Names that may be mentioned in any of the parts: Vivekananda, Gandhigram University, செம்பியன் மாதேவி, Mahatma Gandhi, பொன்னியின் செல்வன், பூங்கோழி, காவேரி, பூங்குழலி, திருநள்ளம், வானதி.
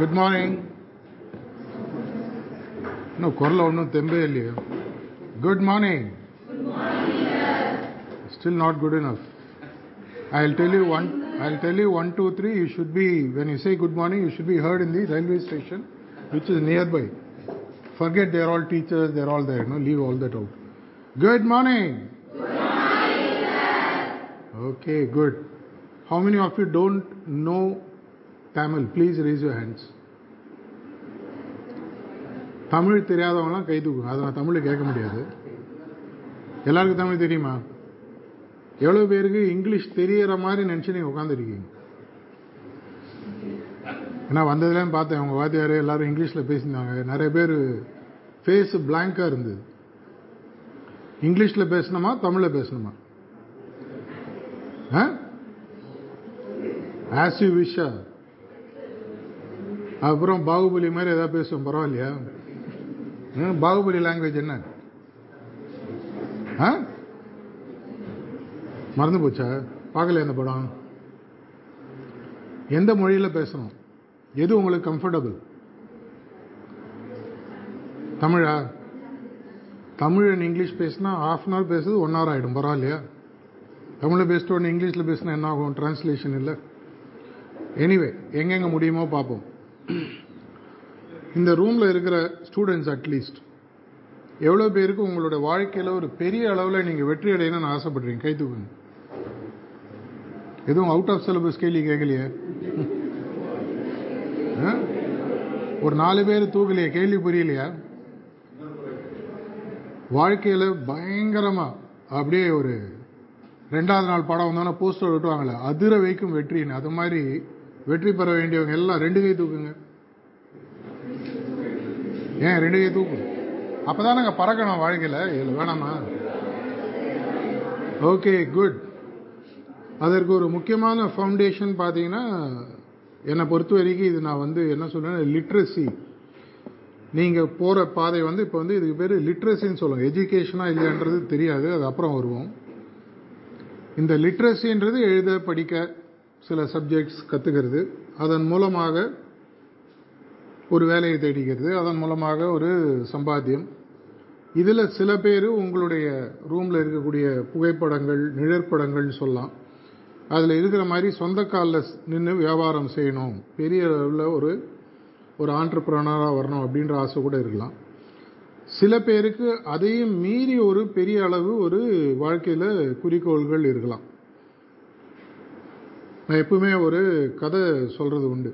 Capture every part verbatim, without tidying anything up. Good morning. இன்னும் குரல் ஒன்றும் தெம்பே இல்லையோ. Good morning. Still not good enough. I'll tell you one. I'll tell you one, two, three. You should be, when you say good morning, you should be heard in the railway station, which is nearby. Forget they are all teachers. They are all there. No, leave all that out. Good morning. Good morning, sir. Okay, good. How many of you don't know Tamil? Please raise your hands. Tamil தெரியாதவங்க கை தூக்குங்க. அத நான் தமிழ் கேட்க முடியாது. எல்லாருக்கும் தமிழ் தெரியுமா? எவ்வளவு பேருக்கு இங்கிலீஷ் தெரியற மாதிரி நினைச்சு நீங்க உட்காந்துருக்கீங்க? ஏன்னா வந்ததுலாம் பார்த்தேன், அவங்க வாத்தியார் எல்லாரும் இங்கிலீஷ்ல பேசினாங்க. நிறைய பேர் ஃபேஸ் பிளாங்கா இருந்தது. இங்கிலீஷ்ல பேசணுமா தமிழ்ல பேசணுமா? As you wish. அப்புறம் பாகுபலி மாதிரி ஏதாவது பேசுவோம், பரவாயில்லையா? பாகுபலி லாங்குவேஜ் என்ன மறந்து போச்சா? பார்க்கல எந்த படம்? எந்த மொழியில பேசணும்? எது உங்களுக்கு கம்ஃபர்டபுள்? தமிழா? தமிழ் அண்ட் இங்கிலீஷ் பேசினா ஹாஃப் அன் ஹவர் பேசுறது ஒன் ஹவர் ஆகிடும், பரவாயில்லையா? தமிழில் பேசிட்டு ஒன்று இங்கிலீஷில் பேசினா என்ன ஆகும்? டிரான்ஸ்லேஷன் இல்லை. எனிவே, எங்கெங்கே முடியுமோ பார்ப்போம். இந்த ரூமில் இருக்கிற ஸ்டூடெண்ட்ஸ் அட்லீஸ்ட் எவ்வளோ பேருக்கு உங்களோட வாழ்க்கையில் ஒரு பெரிய அளவில் நீங்கள் வெற்றி அடையணும்னு ஆசைப்படுறீங்க? கை தூக்குங்க. எதுவும் அவுட் ஆஃப் சிலபஸ் கேள்வி கேட்கலையே? ஒரு நாலு பேர் தூக்கலையே? கேள்வி புரியலையா? வாழ்க்கையில் பயங்கரமாக அப்படியே ஒரு ரெண்டாவது நாள் படம் வந்தோன்னா போஸ்டர் விட்டுவாங்களே, அதிர வைக்கும் வெற்றின்னு, அது மாதிரி வெற்றி பெற வேண்டியவங்க எல்லாம் ரெண்டு கை தூக்குங்க. ஏன் ரெண்டு கை தூக்கு? அப்பதான் நாங்க பறக்கணும் வாழ்க்கையில. இதுல வேணாமா? Okay, good. அதற்கு ஒரு முக்கியமான ஃபவுண்டேஷன் பார்த்தீங்கன்னா, என்னை பொறுத்த வரைக்கும் இது நான் வந்து என்ன சொல்றேன், லிட்ரஸி. நீங்க போற பாதை வந்து இப்போ வந்து இதுக்கு பேர் லிட்ரஸின்னு சொல்லுவோம். எஜுகேஷனா இல்லைன்றது தெரியாது, அது அப்புறம் வருவோம். இந்த லிட்ரஸின்றது எழுத படிக்க சில சப்ஜெக்ட்ஸ் கற்றுக்கிறது, அதன் மூலமாக ஒரு வேலையை தேடிக்கிறது, அதன் மூலமாக ஒரு சம்பாத்தியம். இதில் சில பேர் உங்களுடைய ரூமில் இருக்கக்கூடிய புகைப்படங்கள், நிழற்படங்கள்னு சொல்லலாம், அதில் இருக்கிற மாதிரி சொந்த காலில் நின்று வியாபாரம் செய்யணும், பெரிய அளவில் ஒரு ஒரு ஆண்டர்பிரனராக வரணும் அப்படின்ற ஆசை கூட இருக்கலாம். சில பேருக்கு அதையும் மீறி ஒரு பெரிய அளவு ஒரு வாழ்க்கையில் குறிக்கோள்கள் இருக்கலாம். நான் எப்பவுமே ஒரு கதை சொல்கிறது உண்டு.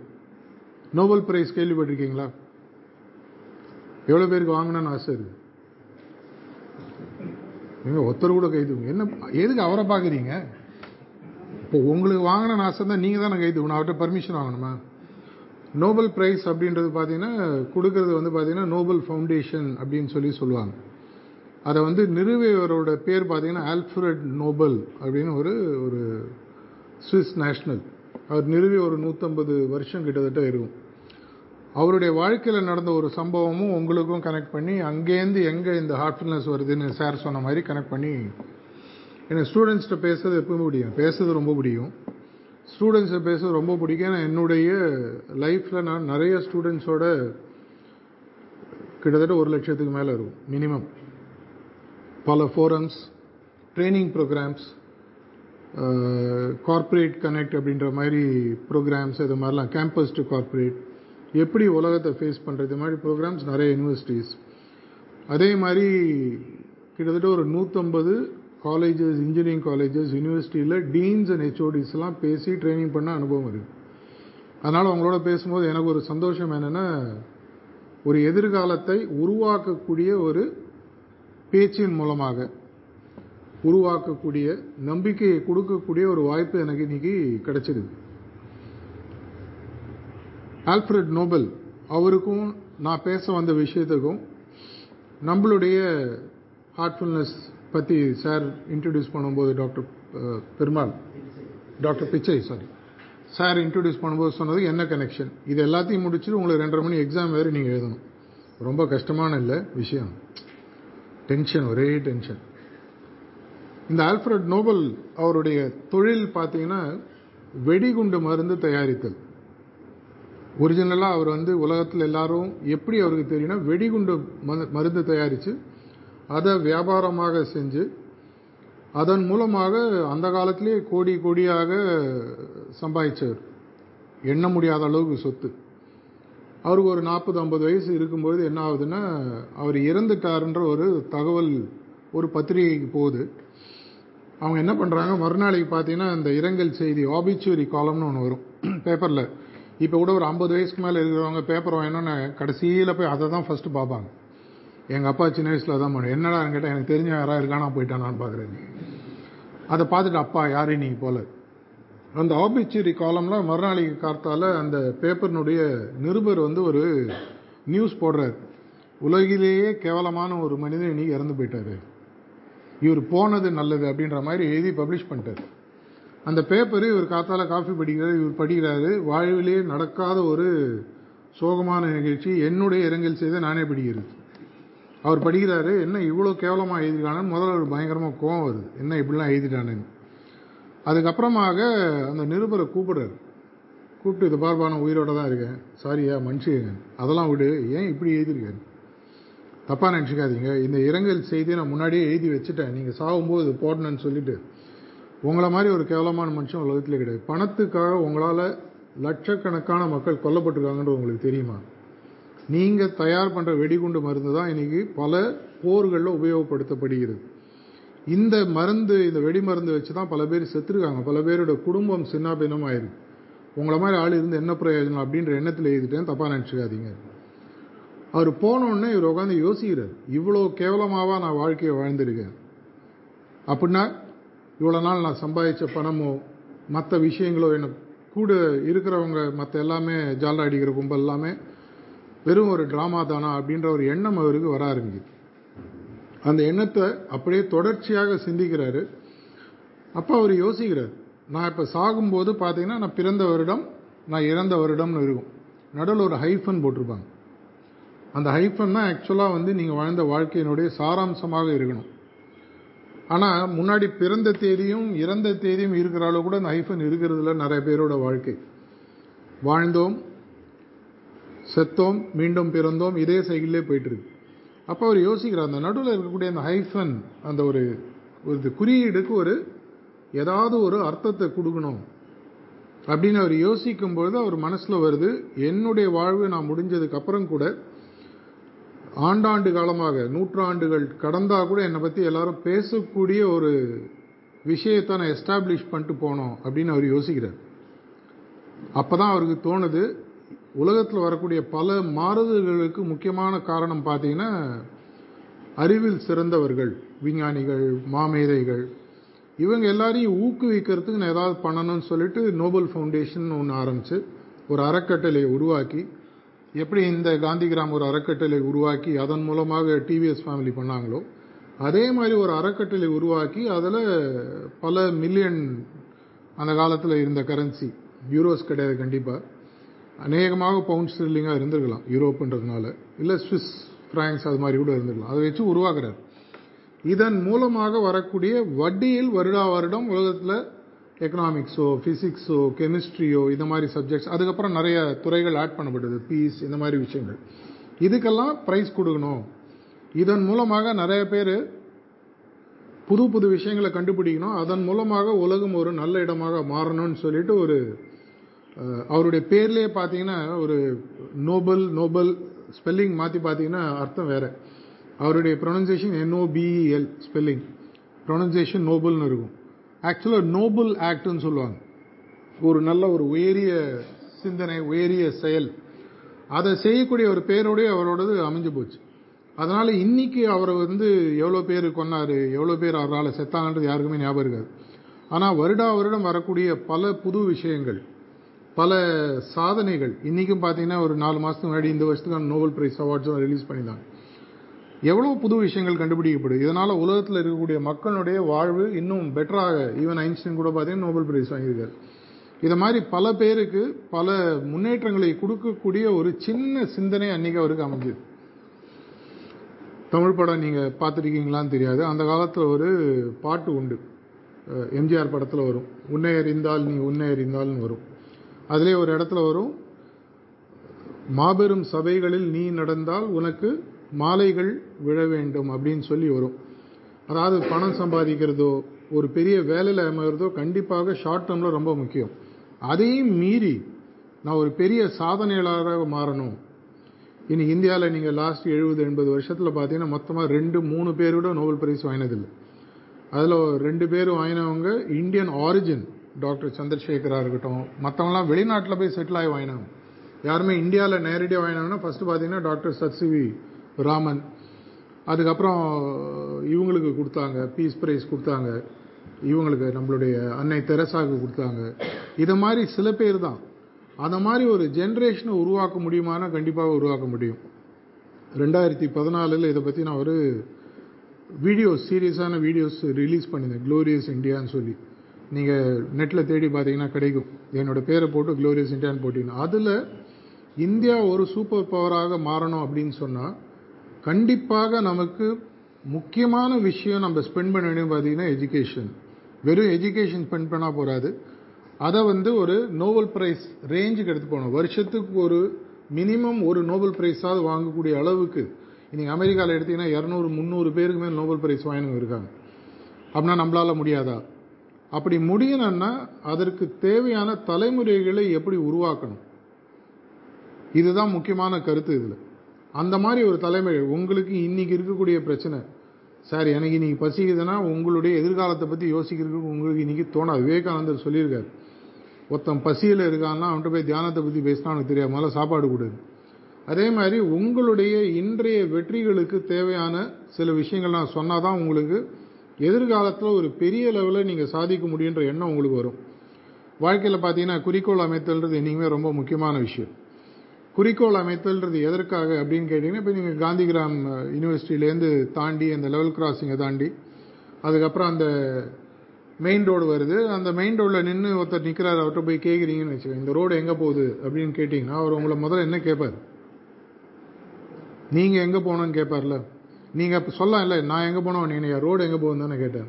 நோபல் பிரைஸ் கேள்விப்பட்டிருக்கீங்களா? எவ்வளோ பேருக்கு வாங்கணும்னு ஆசை இருக்குது? நீங்கள் ஒருத்தர் கூட கைதுங்க. என்ன எதுக்கு அவரை பார்க்குறீங்க? இப்போ உங்களுக்கு வாங்கணும்னு ஆசை தான், நீங்கள் தான் நான் கைதுக்கணும், அவர்கிட்ட பர்மிஷன் வாங்கணுமா? நோபல் பிரைஸ் அப்படின்றது பார்த்தீங்கன்னா, கொடுக்கறது வந்து பார்த்தீங்கன்னா நோபல் ஃபவுண்டேஷன் அப்படின்னு சொல்லி சொல்லுவாங்க. அதை வந்து நிறுவியவரோட பேர் பார்த்தீங்கன்னா ஆல்ஃப்ரெட் நோபல் அப்படின்னு ஒரு ஒரு சுவிஸ் நேஷ்னல். அவர் நிறுவி ஒரு நூற்றம்பது வருஷம் கிட்டத்தட்ட இருக்கும். அவருடைய வாழ்க்கையில் நடந்த ஒரு சம்பவமும் உங்களுக்கும் கனெக்ட் பண்ணி, அங்கேருந்து எங்கே இந்த ஹார்ட்ஃபுல்னஸ் வருதுன்னு சார் சொன்ன மாதிரி கனெக்ட் பண்ணி, எனக்கு ஸ்டூடெண்ட்ஸ்கிட்ட பேசுறது எப்பவுமே பிடிக்கும், பேசுறது ரொம்ப பிடிக்கும், ஸ்டூடெண்ட்ஸை பேச ரொம்ப பிடிக்கும். நான் என்னுடைய லைஃப்பில் நான் நிறைய ஸ்டூடெண்ட்ஸோட கிட்டத்தட்ட ஒரு லட்சத்துக்கு மேலே இருக்கும் மினிமம், பல forums, training programmes, corporate connect அப்படின்ற மாதிரி ப்ரோக்ராம்ஸ், இது மாதிரிலாம் கேம்பஸ் டு கார்ப்பரேட், எப்படி உலகத்தை ஃபேஸ் பண்ணுறது மாதிரி ப்ரோக்ராம்ஸ், நிறைய யூனிவர்சிட்டிஸ், அதே மாதிரி கிட்டத்தட்ட ஒரு நூற்றம்பது காலேஜஸ், இன்ஜினியரிங் காலேஜஸ், யூனிவர்சிட்டியில் டீன்ஸ் அண்ட் ஹெச்ஓடிஸ்லாம் பேசி ட்ரைனிங் பண்ண அனுபவம் இருக்குது. அதனால் அவங்களோட பேசும்போது எனக்கு ஒரு சந்தோஷம் என்னென்னா, ஒரு எதிர்காலத்தை உருவாக்கக்கூடிய ஒரு பேச்சின் மூலமாக உருவாக்கக்கூடிய, நம்பிக்கையை கொடுக்கக்கூடிய ஒரு வாய்ப்பு எனக்கு இன்றைக்கி கிடைச்சிருக்கு. ஆல்ஃப்ரெட் நோபல் அவருக்கும் நான் பேச வந்த விஷயத்துக்கும் நம்மளுடைய ஹார்ட்ஃபுல்னஸ் பற்றி சார் இன்ட்ரடியூஸ் பண்ணும்போது, doctor Perumal, doctor Pichai sorry sir introduce பண்ணும்போது சொன்னது என்ன கனெக்ஷன்? இது எல்லாத்தையும் முடிச்சுட்டு உங்களுக்கு ரெண்டரை மணி எக்ஸாம் வேறு நீங்கள் எழுதணும். ரொம்ப கஷ்டமான இல்லை விஷயம், டென்ஷன், ஒரே டென்ஷன். இந்த ஆல்ஃப்ரெட் நோபல் அவருடைய தொழில் பார்த்தீங்கன்னா வெடிகுண்டு மருந்து தயாரித்தல். ஒரிஜினலாக அவர் வந்து உலகத்தில் எல்லாரும் எப்படி அவருக்கு தெரியும்னா வெடிகுண்டு மருந்து தயாரித்து அதை வியாபாரமாக செஞ்சு அதன் மூலமாக அந்த காலத்திலே கோடி கோடியாக சம்பாதிச்சவர், எண்ண முடியாத அளவுக்கு சொத்து. அவருக்கு ஒரு நாற்பது ஐம்பது வயசு இருக்கும்போது என்ன ஆகுதுன்னா அவர் இறந்துட்டார்ன்ற ஒரு தகவல் ஒரு பத்திரிகைக்கு போகுது. அவங்க என்ன பண்ணுறாங்க, மறுநாளைக்கு பார்த்தீங்கன்னா இந்த இரங்கல் செய்தி ஆபிச்சுவரி காலம்னு ஒன்று வரும் பேப்பரில். இப்போ கூட ஒரு ஐம்பது வயசுக்கு மேலே இருக்கிறவங்க பேப்பர் வாங்கினோன்னு கடைசியில் போய் அதை தான் ஃபஸ்ட்டு பார்ப்பாங்க. எங்கள் அப்பா சின்ன வயசில் தான் பண்ணுவோம். என்னடா கேட்டால் எனக்கு தெரிஞ்ச யாராக இருக்கானா போயிட்டானான்னு பார்க்குறேன். அதை பார்த்துட்டு அப்பா யார் இன்னைக்கு போல அந்த ஆபிச்சுவரி காலம்லாம் மறுநாளைக்கு காத்தால் அந்த பேப்பரினுடைய நிருபர் வந்து ஒரு நியூஸ் போடுறார், உலகிலேயே கேவலமான ஒரு மனிதன் இன்னைக்கு இறந்து போயிட்டார், இவர் போனது நல்லது அப்படின்ற மாதிரி எழுதி பப்ளிஷ் பண்ணிட்டார். அந்த பேப்பரு இவர் காத்தால் காஃபி படிக்கிறார், இவர் படிக்கிறாரு, வாழ்விலே நடக்காத ஒரு சோகமான நிகழ்ச்சி, என்னுடைய இரங்கல் செய்த நானே படிக்கிறது. அவர் படிக்கிறாரு, என்ன இவ்வளோ கேவலமாக எழுதிட்டானு முதல்ல ஒரு பயங்கரமாக கோவம் வருது, என்ன இப்படிலாம் எழுதிட்டானுன்னு. அதுக்கப்புறமாக அந்த நிருபரை கூப்பிடுறாரு, கூப்பிட்டு இது பார்ப்பான உயிரோடு தான் இருக்கேன், சாரியா மனுஷன், அதெல்லாம் விடு, ஏன் இப்படி எழுதியிருக்காரு, தப்பாக நினச்சிக்காதீங்க, இந்த இரங்கல் செய்தியை நான் முன்னாடியே எழுதி வச்சுட்டேன், நீங்கள் சாகும்போது போடணுன்னு சொல்லிட்டு, உங்களை மாதிரி ஒரு கேவலமான மனுஷன் உலகத்தில் கிடையாது, பணத்துக்காக உங்களால் லட்சக்கணக்கான மக்கள் கொல்லப்பட்டிருக்காங்கன்னு உங்களுக்கு தெரியுமா, நீங்கள் தயார் பண்ணுற வெடிகுண்டு மருந்து தான் இன்றைக்கி பல போர்களில் உபயோகப்படுத்தப்படுகிறது, இந்த மருந்து இந்த வெடி மருந்து வச்சு தான் பல பேர் செத்துருக்காங்க, பல பேரோட குடும்பம் சின்னாபின்னம் ஆயிருக்கு, உங்களை மாதிரி ஆள் இருந்து என்ன பிரயோஜனம் அப்படின்ற எண்ணத்தில் எழுதிட்டேன், தப்பாக நினச்சிக்காதீங்க. அவர் போனோடனே இவர் உட்காந்து யோசிக்கிறார், இவ்வளோ கேவலமாக நான் வாழ்க்கையை வாழ்ந்திருக்கேன், அப்படின்னா இவ்வளோ நாள் நான் சம்பாதிச்ச பணமோ மற்ற விஷயங்களோ என்ன கூட இருக்கிறவங்க மற்ற எல்லாமே ஜால்ரா அடிக்கிற கும்பல் எல்லாமே வெறும் ஒரு ட்ராமா தானா அப்படின்ற ஒரு எண்ணம் அவருக்கு வர ஆரம்பிக்குது. அந்த எண்ணத்தை அப்படியே தொடர்ச்சியாக சிந்திக்கிறாரு. அப்போ அவர் யோசிக்கிறார், நான் இப்போ சாகும்போது பார்த்தீங்கன்னா நான் பிறந்த வருடம் நான் இறந்த வருடம்னு இருக்கும், நடுவில் ஒரு ஹைஃபன் போட்டிருப்பாங்க, அந்த ஹைஃபன் தான் ஆக்சுவலாக வந்து நீங்கள் வாழ்ந்த வாழ்க்கையினுடைய சாராம்சமாக இருக்கணும். ஆனால் முன்னாடி பிறந்த தேதியும் இறந்த தேதியும் இருக்கிற அளவு கூட அந்த ஹைஃபன் இருக்கிறதுல நிறைய பேரோட வாழ்க்கை, வாழ்ந்தோம் செத்தோம் மீண்டும் பிறந்தோம் இதே சைக்கிள்லேயே போயிட்டுருக்கு. அப்போ அவர் யோசிக்கிறார், அந்த நடுவில் இருக்கக்கூடிய அந்த ஹைஃபன் அந்த ஒரு ஒரு குறியீடுக்கு ஒரு ஏதாவது ஒரு அர்த்தத்தை கொடுக்கணும் அப்படின்னு அவர் யோசிக்கும்பொழுது அவர் மனசில் வருது, என்னுடைய வாழ்வு நான் முடிஞ்சதுக்கப்புறம் கூட ஆண்டாண்டு காலமாக நூற்றாண்டுகள் கடந்தால் கூட என்னை பற்றி எல்லாரும் பேசக்கூடிய ஒரு விஷயத்தை நான் எஸ்டாப்ளிஷ் பண்ணிட்டு போனோம் அப்படின்னு அவர் யோசிக்கிறார். அப்போ தான் அவருக்கு தோணுது, உலகத்தில் வரக்கூடிய பல மாறுதல்களுக்கு முக்கியமான காரணம் பார்த்தீங்கன்னா அறிவில் சிறந்தவர்கள் விஞ்ஞானிகள் மாமேதைகள் இவங்க எல்லாரையும் ஊக்குவிக்கிறதுக்கு நான் ஏதாவது பண்ணணும்னு சொல்லிட்டு நோபல் ஃபவுண்டேஷன் ஒன்று ஆரம்பித்து ஒரு அறக்கட்டளையை உருவாக்கி, எப்படி இந்த காந்திகிராம் ஒரு அறக்கட்டளை உருவாக்கி அதன் மூலமாக டிவிஎஸ் ஃபேமிலி பண்ணாங்களோ அதே மாதிரி ஒரு அறக்கட்டளை உருவாக்கி அதில் பல மில்லியன் அந்த காலத்தில் இருந்த கரன்சி யூரோஸ் கிடையாது, கண்டிப்பாக அநேகமாக பவுண்ட் ஸ்டெர்லிங்காக இருந்திருக்கலாம் யூரோப்புன்றதுனால, இல்லை ஸ்விஸ் ஃப்ராங்க்ஸ் அது மாதிரி கூட இருந்திருக்கலாம், அதை வச்சு உருவாக்குறார். இதன் மூலமாக வரக்கூடிய வட்டியில் வருடா வருடம் உலகத்தில் எக்கனாமிக்ஸோ ஃபிசிக்ஸோ கெமிஸ்ட்ரியோ இந்த மாதிரி சப்ஜெக்ட்ஸ், அதுக்கப்புறம் நிறைய துறைகள் ஆட் பண்ணப்பட்டது பீஸ் இந்த மாதிரி விஷயங்கள், இதுக்கெல்லாம் ப்ரைஸ் கொடுக்கணும், இதன் மூலமாக நிறைய பேர் புது புது விஷயங்களை கண்டுபிடிக்கணும், அதன் மூலமாக உலகம் ஒரு நல்ல இடமாக மாறணும்னு சொல்லிட்டு ஒரு அவருடைய பேர்லேயே பார்த்தீங்கன்னா ஒரு நோபல் நோபல் ஸ்பெல்லிங் மாற்றி பார்த்தீங்கன்னா அர்த்தம் வேறு, அவருடைய ப்ரொனன்சியேஷன் என்ஓபிஇஎல் ஸ்பெல்லிங் ப்ரொனன்சியேஷன் நோபல்னு இருக்கும், ஆக்சுவலாக நோபல் ஆக்ட்னு சொல்லுவாங்க, ஒரு நல்ல ஒரு உயரிய சிந்தனை உயரிய செயல் அதை செய்யக்கூடிய ஒரு பேரோடய அவரோடது அமைஞ்சு போச்சு. அதனால் இன்றைக்கி அவரை வந்து எவ்வளோ பேர் கொன்னார் எவ்வளோ பேர் அவரால் செத்தாங்கன்றது யாருக்குமே ஞாபகம் இருக்காது. ஆனால் வருடா வருடம் வரக்கூடிய பல புது விஷயங்கள் பல சாதனைகள் இன்றைக்கும் பார்த்தீங்கன்னா ஒரு நாலு மாதத்துக்கு முன்னாடி இந்த வருஷத்துக்கான நோபல் பிரைஸ் அவார்ட்ஸும் ரிலீஸ் பண்ணியிருந்தாங்க, எவ்வளோ புது விஷயங்கள் கண்டுபிடிக்கப்படுது, இதனால் உலகத்தில் இருக்கக்கூடிய மக்களுடைய வாழ்வு இன்னும் பெட்டராக, ஈவன் ஐன்ஸ்டைன் கூட பார்த்தீங்கன்னா நோபல் பிரைஸ் வாங்கியிருக்காரு. இதை மாதிரி பல பேருக்கு பல முன்னேற்றங்களை கொடுக்கக்கூடிய ஒரு சின்ன சிந்தனை அன்றைக்கி அவருக்கு அமைஞ்சது. தமிழ் படம் நீங்கள் பார்த்துருக்கீங்களான்னு தெரியாது, அந்த காலத்தில் ஒரு பாட்டு உண்டு எம்ஜிஆர் படத்தில் வரும், உன்னை அறிந்தால் நீ உன்னை அறிந்தால்னு வரும், அதிலே ஒரு இடத்துல வரும் மாபெரும் சபைகளில் நீ நடந்தால் உனக்கு மாலைகள் விழ வேண்டும் அப்படின்னு சொல்லி வரும். அதாவது பணம் சம்பாதிக்கிறதோ ஒரு பெரிய வேலையில் அமைகிறதோ கண்டிப்பாக ஷார்ட் டேர்மில் ரொம்ப முக்கியம். அதையும் மீறி நான் ஒரு பெரிய சாதனையாளராக மாறணும். இனி இந்தியாவில் நீங்கள் லாஸ்ட் எழுபது எண்பது வருஷத்தில் பார்த்தீங்கன்னா மொத்தமாக ரெண்டு மூணு பேரோட நோபல் பிரைஸ் வாங்கினதில்லை. அதில் ரெண்டு பேரும் வாங்கினவங்க இந்தியன் ஆரிஜின், டாக்டர் சந்திரசேகராக இருக்கட்டும், மற்றவங்களாம் வெளிநாட்டில் போய் செட்டில் ஆகி வாங்கினாங்க. யாருமே இந்தியாவில் நேரடியாக வாங்கினாங்கன்னா ஃபஸ்ட்டு பார்த்தீங்கன்னா doctor sir C V Raman, அதுக்கப்புறம் இவங்களுக்கு கொடுத்தாங்க பீஸ் பிரைஸ் கொடுத்தாங்க, இவங்களுக்கு நம்மளுடைய அன்னை தெரசாவுக்கு கொடுத்தாங்க. இதை மாதிரி சில பேர் தான். அந்த மாதிரி ஒரு ஜென்ரேஷனை உருவாக்க முடியுமானா கண்டிப்பாக உருவாக்க முடியும். ரெண்டாயிரத்தி பதினாலில் இதை பற்றி நான் ஒரு வீடியோஸ் சீரியஸான வீடியோஸ் ரிலீஸ் பண்ணியிருந்தேன், க்ளோரியஸ் இண்டியான்னு சொல்லி. நீங்கள் நெட்டில் தேடி பார்த்தீங்கன்னா கிடைக்கும். என்னோடய பேரை போட்டு க்ளோரியஸ் இண்டியான்னு போட்டிங்கன்னா அதில் இந்தியா ஒரு சூப்பர் பவராக மாறணும் அப்படின்னு சொன்னால் கண்டிப்பாக நமக்கு முக்கியமான விஷயம் நம்ம ஸ்பெண்ட் பண்ண வேண்டியது பார்த்தீங்கன்னா எஜுகேஷன். வெறும் எஜுகேஷன் ஸ்பெண்ட் பண்ணால் போகாது, அதை வந்து ஒரு நோபல் பிரைஸ் ரேஞ்சுக்கு எடுத்து போகணும். வருஷத்துக்கு ஒரு மினிமம் ஒரு நோபல் பிரைஸாவது வாங்கக்கூடிய அளவுக்கு. இன்றைக்கி அமெரிக்காவில் எடுத்திங்கன்னா இரநூறு முந்நூறு பேருக்கு மேலே நோபல் பிரைஸ் வாங்கினவங்க இருக்காங்க. அப்படின்னா நம்மளால் முடியாதா? அப்படி முடியணும்னா அதற்கு தேவையான தலைமுறைகளை எப்படி உருவாக்கணும், இதுதான் முக்கியமான கருத்து இதில். அந்த மாதிரி ஒரு தலைமை உங்களுக்கு இன்றைக்கி இருக்கக்கூடிய பிரச்சனை, சார் எனக்கு இன்றைக்கி பசிக்குதுன்னா உங்களுடைய எதிர்காலத்தை பற்றி யோசிக்கிறதுக்கு உங்களுக்கு இன்றைக்கி தோணாது. விவேகானந்தர் சொல்லியிருக்காரு, ஒருத்தன் பசியில் இருக்கான்னா அவன்கிட்ட போய் தியானத்தை பற்றி பேசினா அவனுக்கு தெரியாமல சாப்பாடு கொடுது. அதே மாதிரி உங்களுடைய இன்றைய வெற்றிகளுக்கு தேவையான சில விஷயங்கள் நான் சொன்னால் தான் உங்களுக்கு எதிர்காலத்தில் ஒரு பெரிய லெவலில் நீங்கள் சாதிக்க முடியுன்ற எண்ணம் உங்களுக்கு வரும். வாழ்க்கையில் பார்த்தீங்கன்னா குறிக்கோள் அமைத்தல்ன்றது என்றைக்குமே ரொம்ப முக்கியமான விஷயம். குறிக்கோள் அமைத்தல்ன்றது எதற்காக அப்படின்னு கேட்டிங்கன்னா, இப்போ நீங்கள் காந்திகிராம் யூனிவர்சிட்டியிலேருந்து தாண்டி அந்த லெவல் கிராசிங்கை தாண்டி அதுக்கப்புறம் அந்த மெயின் ரோடு வருது. அந்த மெயின் ரோடில் நின்று ஒருத்தர் நிற்கிறார், அவர்கிட்ட போய் கேட்குறீங்கன்னு வச்சுக்கோங்க, இந்த ரோடு எங்கே போகுது அப்படின்னு கேட்டிங்கன்னா அவர் உங்களை முதல்ல என்ன கேட்பார்? நீங்கள் எங்கே போகணுன்னு கேட்பார்ல. நீங்கள் இப்போ சொல்லலாம், இல்லை நான் எங்கே போனோம் அப்படின்னா ரோடு எங்கே போகுதுன்னு தானே கேட்டேன்.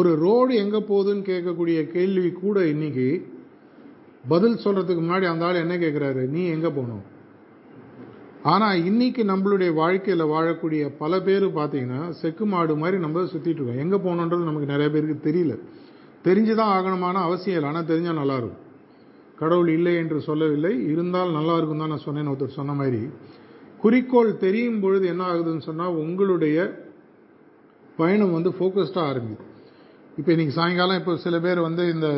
ஒரு ரோடு எங்கே போகுதுன்னு கேட்கக்கூடிய கேள்வி கூட இன்றைக்கி பதில் சொல்கிறதுக்கு முன்னாடி அந்த ஆள் என்ன கேட்குறாரு, நீ எங்கே போகணும்? ஆனால் இன்றைக்கி நம்மளுடைய வாழ்க்கையில் வாழக்கூடிய பல பேர் பார்த்தீங்கன்னா செக்கு மாடு மாதிரி நம்ம சுற்றிட்டுருக்கோம். எங்கே போகணுன்றது நமக்கு நிறைய பேருக்கு தெரியல. தெரிஞ்சுதான் ஆகணுமான அவசியம் இல்லை, ஆனால் தெரிஞ்சால் நல்லாயிருக்கும். கடவுள் இல்லை என்று சொல்லவில்லை, இருந்தால் நல்லாயிருக்கும் தான் நான் சொன்னேன்னு ஒருத்தர் சொன்ன மாதிரி. குறிக்கோள் தெரியும் பொழுது என்ன ஆகுதுன்னு சொன்னால் உங்களுடைய பயணம் வந்து ஃபோக்கஸ்டாக ஆரம்பிது. இப்போ இன்றைக்கி சாயங்காலம் இப்போ சில பேர் வந்து இந்த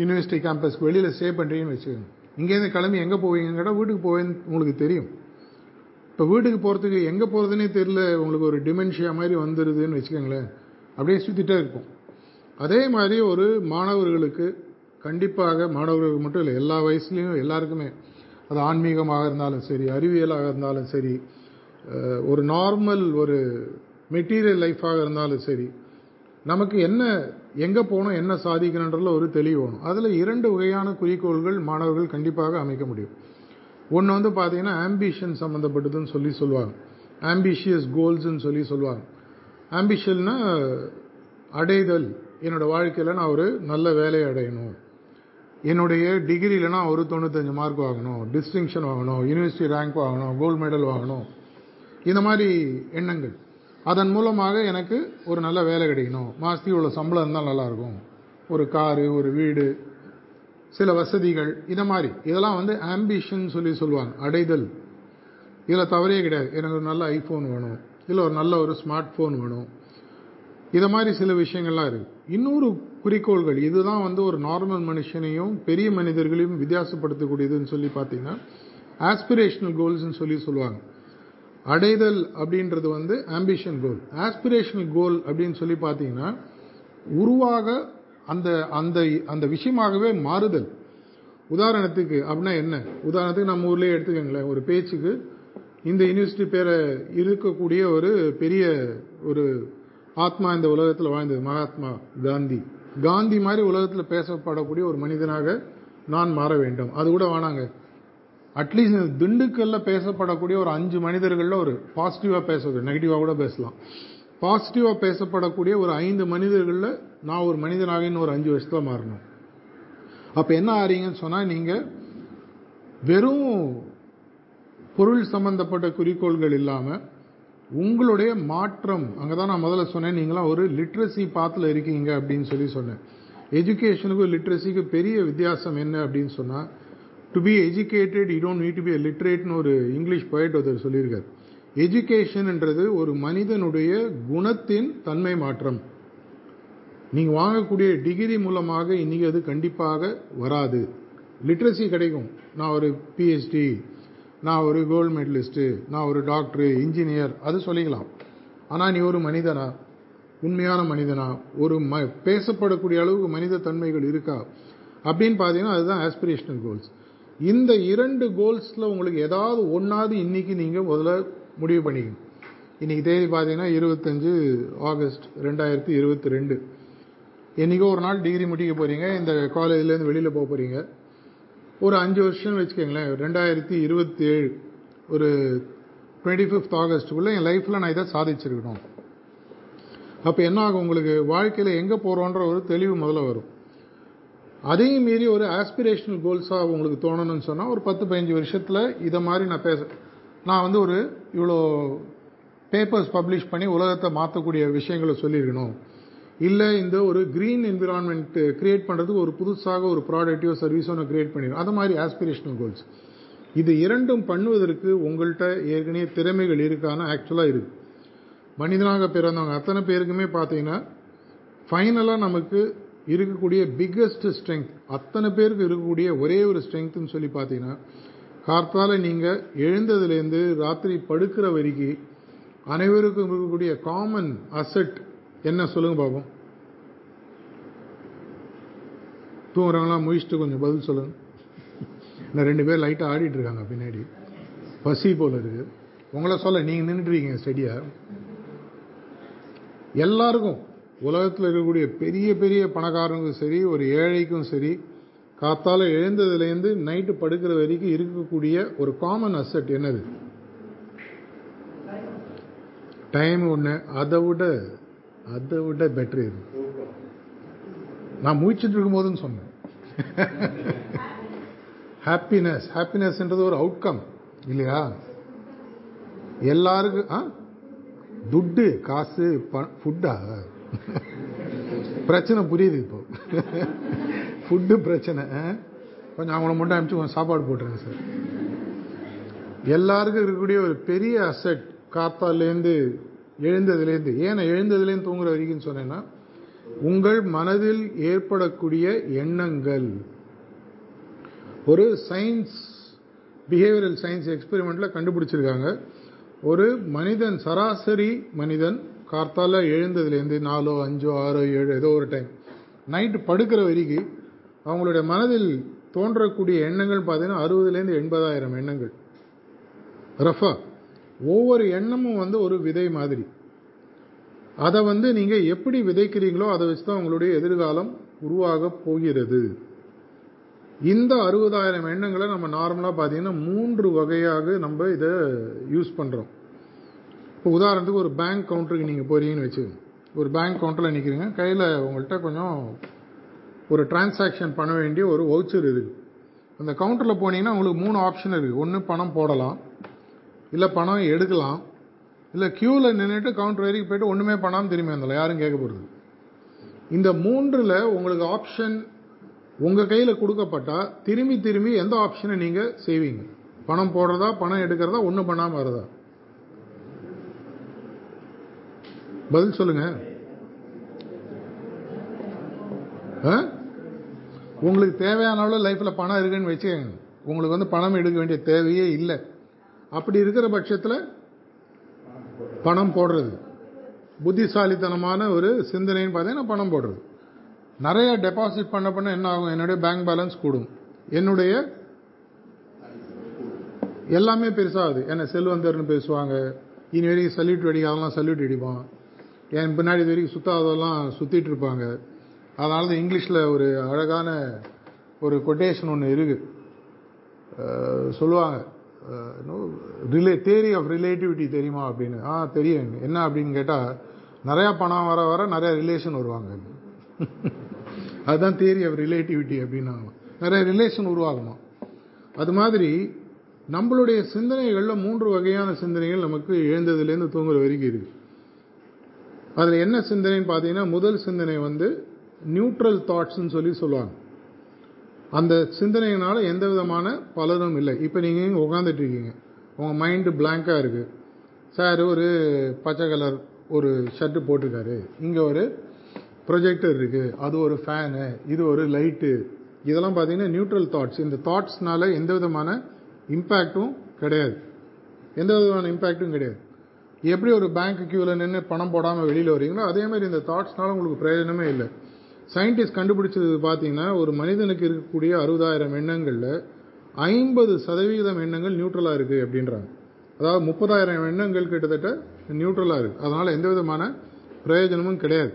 யூனிவர்சிட்டி கேம்பஸ்க்கு வெளியில் ஸ்டே பண்ணுறீங்கன்னு வச்சுக்கோங்க. இங்கேருந்து கிளம்பி எங்கே போவீங்கன்னு கேட்டால் வீட்டுக்கு போவேன்னு உங்களுக்கு தெரியும். இப்போ வீட்டுக்கு போகிறதுக்கு எங்கே போகிறதுனே தெரியல, உங்களுக்கு ஒரு டிமென்ஷியா மாதிரி வந்துடுதுன்னு வச்சுக்கோங்களேன், அப்படியே சுற்றிட்டே இருக்கும். அதே மாதிரி ஒரு மாணவர்களுக்கு கண்டிப்பாக, மாணவர்களுக்கு மட்டும் இல்லை எல்லா வயசுலேயும் எல்லாருக்குமே, அது ஆன்மீகமாக இருந்தாலும் சரி அறிவியலாக இருந்தாலும் சரி ஒரு நார்மல் ஒரு மெட்டீரியல் லைஃபாக இருந்தாலும் சரி, நமக்கு என்ன எங்கே போகணும் என்ன சாதிக்கணுன்றதுல ஒரு தெளிவு வேணும். அதில் இரண்டு வகையான குறிக்கோள்கள் மாணவர்கள் கண்டிப்பாக அமைக்க முடியும். ஒன்று வந்து பார்த்தீங்கன்னா ஆம்பிஷன் சம்மந்தப்பட்டதுன்னு சொல்லி சொல்லுவாங்க, ஆம்பிஷியஸ் கோல்ஸ்ன்னு சொல்லி சொல்லுவாங்க. ஆம்பிஷன்னா அடைதல், என்னோடய வாழ்க்கையில் நான் ஒரு நல்ல வேலையை அடையணும், என்னுடைய டிகிரியிலனா ஒரு தொண்ணூத்தஞ்சு மார்க் வாங்கணும், டிஸ்டிங்ஷன் வாங்கணும், யூனிவர்சிட்டி ரேங்க் வாங்கணும், கோல்டு மெடல் வாங்கணும், இந்த மாதிரி எண்ணங்கள். அதன் மூலமாக எனக்கு ஒரு நல்ல வேலை கிடைக்கணும், மாதத்துக்கு உள்ள சம்பளம் இருந்தால் நல்லாயிருக்கும், ஒரு காரு ஒரு வீடு சில வசதிகள், இதை மாதிரி இதெல்லாம் வந்து ஆம்பிஷன் சொல்லி சொல்லுவாங்க, அடைதல். இதில் தவறே கிடையாது. எனக்கு ஒரு நல்ல ஐஃபோன் வேணும், இல்லை ஒரு நல்ல ஒரு ஸ்மார்ட் ஃபோன் வேணும், இதை மாதிரி சில விஷயங்கள்லாம் இருக்குது. இன்னொரு குறிக்கோள்கள், இதுதான் வந்து ஒரு நார்மல் மனுஷனையும் பெரிய மனிதர்களையும் வித்தியாசப்படுத்தக்கூடியதுன்னு சொல்லி பார்த்தீங்கன்னா ஆஸ்பிரேஷனல் கோல்ஸ்ன்னு சொல்லி சொல்லுவாங்க. அடைதல் அப்படின்றது வந்து ஆம்பிஷன் கோல். ஆஸ்பிரேஷனல் கோல் அப்படின்னு சொல்லி பார்த்தீங்கன்னா உருவாக அந்த அந்த அந்த விஷயமாகவே மாறுதல். உதாரணத்துக்கு அப்படின்னா என்ன, உதாரணத்துக்கு நம்ம ஊர்லேயே எடுத்துக்கோங்களேன், ஒரு பேச்சுக்கு இந்த யூனிவர்சிட்டி பேரை இருக்கக்கூடிய ஒரு பெரிய ஒரு ஆத்மா இந்த உலகத்தில் வாழ்ந்தது மகாத்மா காந்தி. காந்தி மாதிரி உலகத்தில் பேசப்படக்கூடிய ஒரு மனிதனாக நான் மாற வேண்டும். அது கூட வேணாங்க, அட்லீஸ்ட் திண்டுக்கல்ல பேசப்படக்கூடிய ஒரு அஞ்சு மனிதர்களில் ஒரு பாசிட்டிவாக பேசக்கூடாது, நெகட்டிவாக கூட பேசலாம், பாசிட்டிவாக பேசப்படக்கூடிய ஒரு ஐந்து மனிதர்களில் நான் ஒரு மனிதனாக இன்னும் ஒரு அஞ்சு வருஷத்தில் மாறணும். அப்போ என்ன ஆறீங்கன்னு சொன்னால் நீங்கள் வெறும் பொருள் சம்பந்தப்பட்ட குறிக்கோள்கள் இல்லாமல் உங்களுடைய மாற்றம், அங்கே தான் நான் முதல்ல சொன்னேன், நீங்களாம் ஒரு லிட்ரஸி பாத்தில் இருக்கீங்க அப்படின்னு சொல்லி சொன்னேன். எஜுகேஷனுக்கும் லிட்ரஸிக்கும் பெரிய வித்தியாசம் என்ன அப்படின்னு சொன்னால், to be educated you don't need to be a லிட்ரேட்னு ஒரு இங்கிலீஷ் பொயட் ஒருத்தர் சொல்லியிருக்கார். எஜுகேஷன்ன்றது ஒரு மனிதனுடைய குணத்தின் தன்மை மாற்றம். நீங்கள் வாங்கக்கூடிய டிகிரி மூலமாக இன்றைக்கி அது கண்டிப்பாக வராது. லிட்ரஸி கிடைக்கும், நான் ஒரு பிஹெச்டி, நான் ஒரு கோல்டு மெடலிஸ்ட்டு, நான் ஒரு டாக்டரு, இன்ஜினியர், அது சொல்லிக்கலாம். ஆனால் நீ ஒரு மனிதனா, உண்மையான மனிதனா, ஒரு ம பேசப்படக்கூடிய அளவுக்கு மனித தன்மைகள் இருக்கா அப்படின்னு பார்த்தீங்கன்னா அதுதான் ஆஸ்பிரேஷனல் கோல்ஸ். இந்த இரண்டு கோல்ஸில் உங்களுக்கு ஏதாவது ஒன்றாவது இன்றைக்கி நீங்கள் முதல்ல முடிவு பண்ணிக்கணும். இன்றைக்கி தேதி பார்த்தீங்கன்னா இருபத்தஞ்சு ஆகஸ்ட் ரெண்டாயிரத்தி இருபத்தி ரெண்டு என்றைக்கோ ஒரு நாள் டிகிரி முடிக்க போகிறீங்க, இந்த காலேஜ்லேருந்து வெளியில் போக போகிறீங்க. ஒரு அஞ்சு வருஷம்னு வச்சுக்கோங்களேன், ரெண்டாயிரத்தி இருபத்தி ஏழு ஒரு டுவெண்ட்டி ஃபிஃப்த் ஆகஸ்ட்டுக்குள்ளே என் லைஃப்பில் நான் இதை சாதிச்சிருக்கணும். அப்போ என்ன ஆகும், உங்களுக்கு வாழ்க்கையில் எங்கே போகிறோன்ற ஒரு தெளிவு முதல்ல வரும். அதையும் மீறி ஒரு ஆஸ்பிரேஷனல் கோல்ஸாக உங்களுக்கு தோணணும்னு சொன்னால் ஒரு பத்து பதினஞ்சு வருஷத்தில் இதை மாதிரி நான் பேச நான் வந்து ஒரு இவ்வளோ பேப்பர்ஸ் பப்ளிஷ் பண்ணி உலகத்தை மாற்றக்கூடிய விஷயங்களை சொல்லியிருக்கணும், இல்லை இந்த ஒரு க்ரீன் என்விரான்மெண்ட் கிரியேட் பண்ணுறதுக்கு ஒரு புதுசாக ஒரு ப்ராடக்டையோ சர்வீஸோ ஒன்று கிரியேட் பண்ணிடும், அது மாதிரி ஆஸ்பிரேஷனல் கோல்ஸ். இது இரண்டும் பண்ணுவதற்கு உங்கள்கிட்ட ஏற்கனவே திறமைகள் இருக்கான ஆக்சுவலாக இருக்குது. மனிதனாக பிறந்தவங்க அத்தனை பேருக்குமே பார்த்தீங்கன்னா ஃபைனலாக நமக்கு இருக்கக்கூடிய பிக்கஸ்ட் ஸ்ட்ரென்த், அத்தனை பேருக்கு இருக்கக்கூடிய ஒரே ஒரு ஸ்ட்ரென்த்துன்னு சொல்லி பார்த்தீங்கன்னா, கார்த்தால் நீங்கள் எழுந்ததுலேருந்து ராத்திரி படுக்கிற வரைக்கும் அனைவருக்கும் இருக்கக்கூடிய காமன் அசெட் என்ன சொல்லுங்க பாப்போம். தூங்குறவங்களாம் முழிச்சுட்டு கொஞ்சம் பதில் சொல்லுங்க. நான் ரெண்டு பேர் லைட்டாக ஆடிட்டு இருக்காங்க பின்னாடி, பசி போல இருக்கு. உங்களை சொல்ல நீங்கள் நின்றுட்டுருக்கீங்க ஸ்டெடியாக. எல்லாருக்கும் உலகத்தில் இருக்கக்கூடிய பெரிய பெரிய பணக்காரங்களுக்கும் சரி, ஒரு ஏழைக்கும் சரி, காத்தால் எழுந்ததுலேருந்து நைட்டு படுக்கிற வரைக்கும் இருக்கக்கூடிய ஒரு காமன் அசெட் என்னது? டைம் ஒன்று, அதை விட அதை விட பெட்டர் இது. நான் முயற்சிட்டு இருக்கும்போதுன்னு சொன்னேன், ஹாப்பினஸ் ஹாப்பினஸ்ன்றது ஒரு அவுட்கம் இல்லையா? எல்லாருக்கும் ஆ துட்டு காசு ஃபுட்டா பிரச்சனை புரியுது. இப்போ ஃபுட்டு பிரச்சனை, கொஞ்சம் அவங்கள மட்டும் அனுப்பிச்சு கொஞ்சம் சாப்பாடு போட்டுருங்க சார். எல்லாருக்கும் இருக்கக்கூடிய ஒரு பெரிய அசெட் காத்தாலேருந்து எழுந்ததுலேருந்து, ஏன்னா எழுந்ததுலேருந்து தூங்குற வரைக்கும் சொன்னேன்னா, உங்கள் மனதில் ஏற்படக்கூடிய எண்ணங்கள். ஒரு சயின்ஸ், பிஹேவியரல் சயின்ஸ் எக்ஸ்பெரிமெண்ட்டில் கண்டுபிடிச்சிருக்காங்க, ஒரு மனிதன், சராசரி மனிதன் கார்த்தால எழுந்ததுலேருந்து நாலோ அஞ்சோ ஆறோ ஏழோ ஏதோ ஒரு டைம் நைட்டு படுக்கிற வரைக்கும் அவங்களுடைய மனதில் தோன்றக்கூடிய எண்ணங்கள் பார்த்தீங்கன்னா அறுபதுலேருந்து எண்பதாயிரம் எண்ணங்கள் ரஃபா. ஒவ்வொரு எண்ணமும் வந்து ஒரு விதை மாதிரி. அதை வந்து நீங்கள் எப்படி விதைக்கிறீங்களோ அதை வச்சு தான் உங்களுடைய எதிர்காலம் உருவாக போகிறது. இந்த அறுபதாயிரம் எண்ணங்களை நம்ம நார்மலாக பார்த்தீங்கன்னா மூன்று வகையாக நம்ம இதை யூஸ் பண்ணுறோம். இப்போ உதாரணத்துக்கு ஒரு பேங்க் கவுண்டருக்கு நீங்கள் போகிறீங்கன்னு வச்சுக்கோங்க. ஒரு பேங்க் கவுண்டரில் நிற்கிறீங்க, கையில் உங்கள்கிட்ட கொஞ்சம் ஒரு டிரான்சாக்ஷன் பண்ண வேண்டிய ஒரு வவுச்சர் இருக்குது. அந்த கவுண்டரில் போனீங்கன்னா உங்களுக்கு மூணு ஆப்ஷன் இருக்குது. ஒன்று பணம் போடலாம், இல்லை பணம் எடுக்கலாம், இல்லை க்யூவில் நின்றுட்டு கவுண்டர் வரைக்கும் போய்ட்டு ஒன்றுமே பண்ணாமல் திரும்பி வந்தலாம், யாரும் கேட்க போகிறது. இந்த மூன்றில் உங்களுக்கு ஆப்ஷன் உங்கள் கையில் கொடுக்கப்பட்டால் திரும்பி திரும்பி எந்த ஆப்ஷனை நீங்கள் செய்வீங்க? பணம் போடுறதா, பணம் எடுக்கிறதா, ஒன்றும் பண்ணாமல் வரதா? பதில் சொல்லுங்கள். உங்களுக்கு தேவையான அளவு லைஃப்பில் பணம் இருக்குன்னு வச்சுக்கோங்க, உங்களுக்கு வந்து பணம் எடுக்க வேண்டிய தேவையே இல்லை. அப்படி இருக்கிற பட்சத்தில் பணம் போடுறது புத்திசாலித்தனமான ஒரு சிந்தனைன்னு பார்த்தீங்கன்னா பணம் போடுறது. நிறைய டெபாசிட் பண்ண பண்ண என்ன ஆகும், என்னுடைய பேங்க் பேலன்ஸ் கூடும், என்னுடைய எல்லாமே பெருசாகுது. என்னை செல்வந்தர்னு பேசுவாங்க, இனி வரைக்கும் சல்யூட் அடிக்காதெல்லாம் சல்யூட் அடிப்பான், என் பின்னாடி இது வரைக்கும் சுற்றாதெல்லாம் சுற்றிட்டு இருப்பாங்க. அதனால தான் இங்கிலீஷில் ஒரு அழகான ஒரு கொட்டேஷன் ஒன்று இருக்குது, சொல்லுவாங்க ரிலே தியரி ஆஃப் ரிலேட்டிவிட்டி தெரியுமா அப்படின்னு. ஆ தெரியும், என்ன அப்படின்னு கேட்டால், நிறையா பணம் வர வர நிறையா ரிலேஷன் வருவாங்க, அதுதான் தியரி ஆஃப் ரிலேட்டிவிட்டி அப்படின்னாங்க. நிறைய ரிலேஷன் உருவாகணும். அது மாதிரி நம்மளுடைய சிந்தனைகளில் மூன்று வகையான சிந்தனைகள் நமக்கு எழுந்ததுலேருந்து தூங்குற வரைக்கும் இருக்கு. அதில் என்ன சிந்தனைன்னு பார்த்தீங்கன்னா, முதல் சிந்தனை வந்து நியூட்ரல் தாட்ஸ்ன்னு சொல்லி சொல்லுவாங்க. அந்த சிந்தனையினால் எந்த விதமான பலனும் இல்லை. இப்போ நீங்கள் உட்காந்துட்டு இருக்கீங்க, உங்கள் மைண்டு பிளாங்காக இருக்குது. சார் ஒரு பச்சை கலர் ஒரு ஷர்ட்டு போட்டிருக்காரு, இங்கே ஒரு ப்ரொஜெக்டர் இருக்குது, அது ஒரு ஃபேனு, இது ஒரு லைட்டு, இதெல்லாம் பார்த்தீங்கன்னா நியூட்ரல் தாட்ஸ். இந்த தாட்ஸ்னால எந்த விதமான இம்பேக்டும் கிடையாது, எந்த விதமான இம்பேக்டும் கிடையாது. எப்படி ஒரு பேங்க் கியூவில் நின்று பணம் போடாமல் வெளியில் வரீங்களோ அதே மாதிரி இந்த தாட்ஸ்னால உங்களுக்கு பிரயோஜனமே இல்லை. சயின்டிஸ்ட் கண்டுபிடிச்சது பார்த்தீங்கன்னா, ஒரு மனிதனுக்கு இருக்கக்கூடிய அறுபதாயிரம் எண்ணங்களில் ஐம்பது சதவீதம் எண்ணங்கள் நியூட்ரலாக இருக்குது அப்படின்றாங்க. அதாவது முப்பதாயிரம் எண்ணங்கள் கிட்டத்தட்ட நியூட்ரலாக இருக்குது. அதனால் எந்த விதமான பிரயோஜனமும் கிடையாது.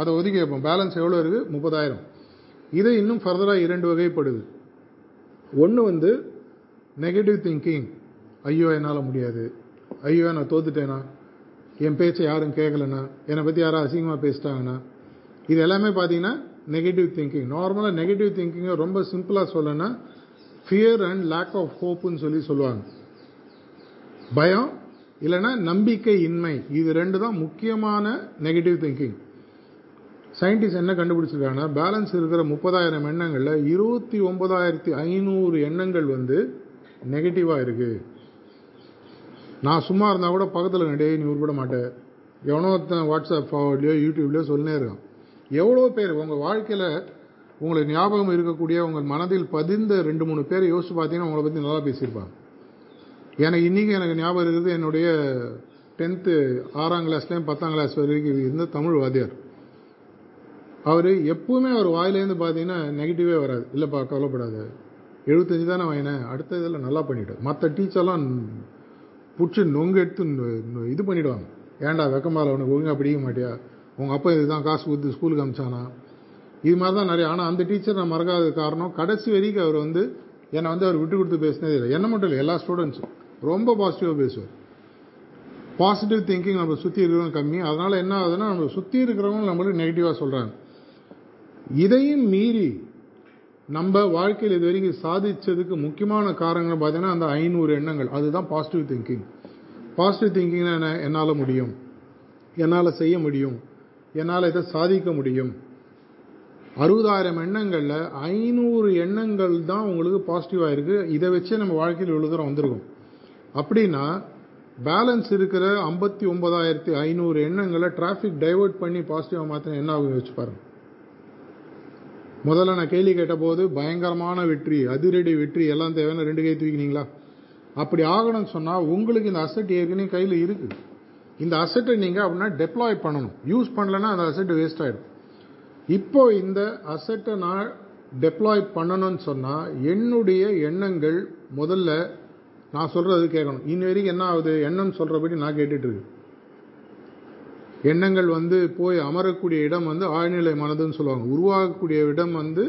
அதை ஒதுக்கி வைப்போம். பேலன்ஸ் எவ்வளோ இருக்குது? முப்பதாயிரம். இதை இன்னும் ஃபர்தராக இரண்டு வகைப்படுது. ஒன்று வந்து நெகட்டிவ் திங்கிங், ஐயோ என்னால் முடியாது, ஐயோ நான் தோத்துட்டேனா, என் பேச்சை யாரும் கேட்கலண்ணா, என்னை பற்றி யாரும் அசிங்கமாக பேசிட்டாங்கண்ணா, இது எல்லாமே பார்த்தீங்கன்னா நெகட்டிவ் திங்கிங். நார்மலாக நெகட்டிவ் திங்கிங்கை ரொம்ப சிம்பிளாக சொல்லணும்னா ஃபியர் அண்ட் லேக் ஆஃப் ஹோப்புன்னு சொல்லி சொல்லுவாங்க. பயம் இல்லைன்னா நம்பிக்கை இன்மை, இது ரெண்டு தான் முக்கியமான நெகட்டிவ் திங்கிங். சயின்டிஸ்ட் என்ன கண்டுபிடிச்சிருக்காங்கன்னா, பேலன்ஸ் இருக்கிற முப்பதாயிரம் எண்ணங்களில் இருபத்தி ஒன்பதாயிரத்தி ஐநூறு எண்ணங்கள் வந்து நெகட்டிவாக இருக்குது. நான் சும்மா இருந்தால் கூட பக்கத்தில் நடே நீ உருப்பிட மாட்டேன், எவனோ வாட்ஸ்அப் ஃபார்வர்ட்லையோ யூடியூப்லையோ சொல்லினே இருக்கான். எவ்வளோ பேர் உங்கள் வாழ்க்கையில் உங்களுக்கு ஞாபகம் இருக்கக்கூடிய உங்கள் மனதில் பதிந்த ரெண்டு மூணு பேரை யோசிச்சு பார்த்தீங்கன்னா உங்களை பற்றி நல்லா பேசியிருப்பாங்க. எனக்கு இன்றைக்கி எனக்கு ஞாபகம் இருக்குது, என்னுடைய டென்த்து ஆறாம் கிளாஸ்லேயும் பத்தாம் கிளாஸ் வரைக்கும் இருந்த தமிழ் வாத்தியார். அவர் எப்பவுமே அவர் வாயிலேருந்து பார்த்தீங்கன்னா நெகட்டிவே வராது, இல்லைப்பா கவலைப்படாது, எழுபத்தஞ்சி தானே வாங்கினேன், அடுத்த இதில் நல்லா பண்ணிவிட்டேன். மற்ற டீச்சர்லாம் பிடிச்சி நொங்கு எடுத்து இது பண்ணிவிடுவாங்க. ஏன்டா வெக்கமாக அவனுக்கு ஒழுங்காக படிக்க மாட்டியா, உங்கள் அப்பா இதுதான் காசு கொடுத்து ஸ்கூலுக்கு அமிச்சானா, இது மாதிரி தான் நிறையா. ஆனால் அந்த டீச்சர் நான் மறக்காத காரணம், கடைசி வரைக்கும் அவர் வந்து என்னை வந்து அவர் விட்டு கொடுத்து பேசினதே இல்லை. என்ன மட்டும் இல்லை, எல்லா ஸ்டூடெண்ட்ஸும் ரொம்ப பாசிட்டிவாக பேசுவார். பாசிட்டிவ் திங்கிங் நம்ம சுற்றி இருக்கிறவங்க கம்மி. அதனால் என்ன ஆகுதுன்னா, நம்ம சுற்றி இருக்கிறவங்க நம்மளுக்கு நெகட்டிவாக சொல்கிறாங்க. இதையும் மீறி நம்ம வாழ்க்கையில் இது வரைக்கும் சாதித்ததுக்கு முக்கியமான காரணங்கள் பார்த்தீங்கன்னா அந்த ஐநூறு எண்ணங்கள், அதுதான் பாசிட்டிவ் திங்கிங். பாசிட்டிவ் திங்கிங்னா என்ன? என்னால் முடியும், என்னால் செய்ய முடியும், என்னால் இதை சாதிக்க முடியும். அறுபதாயிரம் எண்ணங்களில் ஐநூறு எண்ணங்கள் தான் உங்களுக்கு பாசிட்டிவாக இருக்குது. இதை வச்சே நம்ம வாழ்க்கையில் இவ்வளோ தூரம் வந்திருக்கோம். அப்படின்னா பேலன்ஸ் இருக்கிற ஐம்பத்தி ஒன்பதாயிரத்தி ஐநூறு எண்ணங்களை டிராஃபிக் டைவர்ட் பண்ணி பாசிட்டிவாக மாற்றினா என்ன ஆகும் யோசிச்சு பாருங்கள். முதல்ல நான் கேள்வி கேட்ட போது பயங்கரமான வெற்றி, அதிரடி வெற்றி எல்லாம் தேவையான ரெண்டு கை தூக்கினீங்களா? அப்படி ஆகணும்னு சொன்னால் உங்களுக்கு இந்த அசெட் ஏற்கனவே கையில் இருக்குது. இந்த அசெட்டை நீங்கள் அப்படின்னா டெப்ளாய் பண்ணணும். யூஸ் பண்ணலைன்னா அந்த அசெட் வேஸ்ட் ஆகிடும். இப்போ இந்த அசெட்டை நான் டெப்ளாய் பண்ணணும்னு சொன்னால் என்னுடைய எண்ணங்கள் முதல்ல நான் சொல்கிறது கேட்கணும். இன்ன வரைக்கும் என்ன ஆகுது, எண்ணம் சொல்கிறபடி நான் கேட்டுட்ருக்கு. எண்ணங்கள் வந்து போய் அமரக்கூடிய இடம் வந்து ஆழ்நிலை மனதுன்னு சொல்லுவாங்க. உருவாகக்கூடிய இடம் வந்து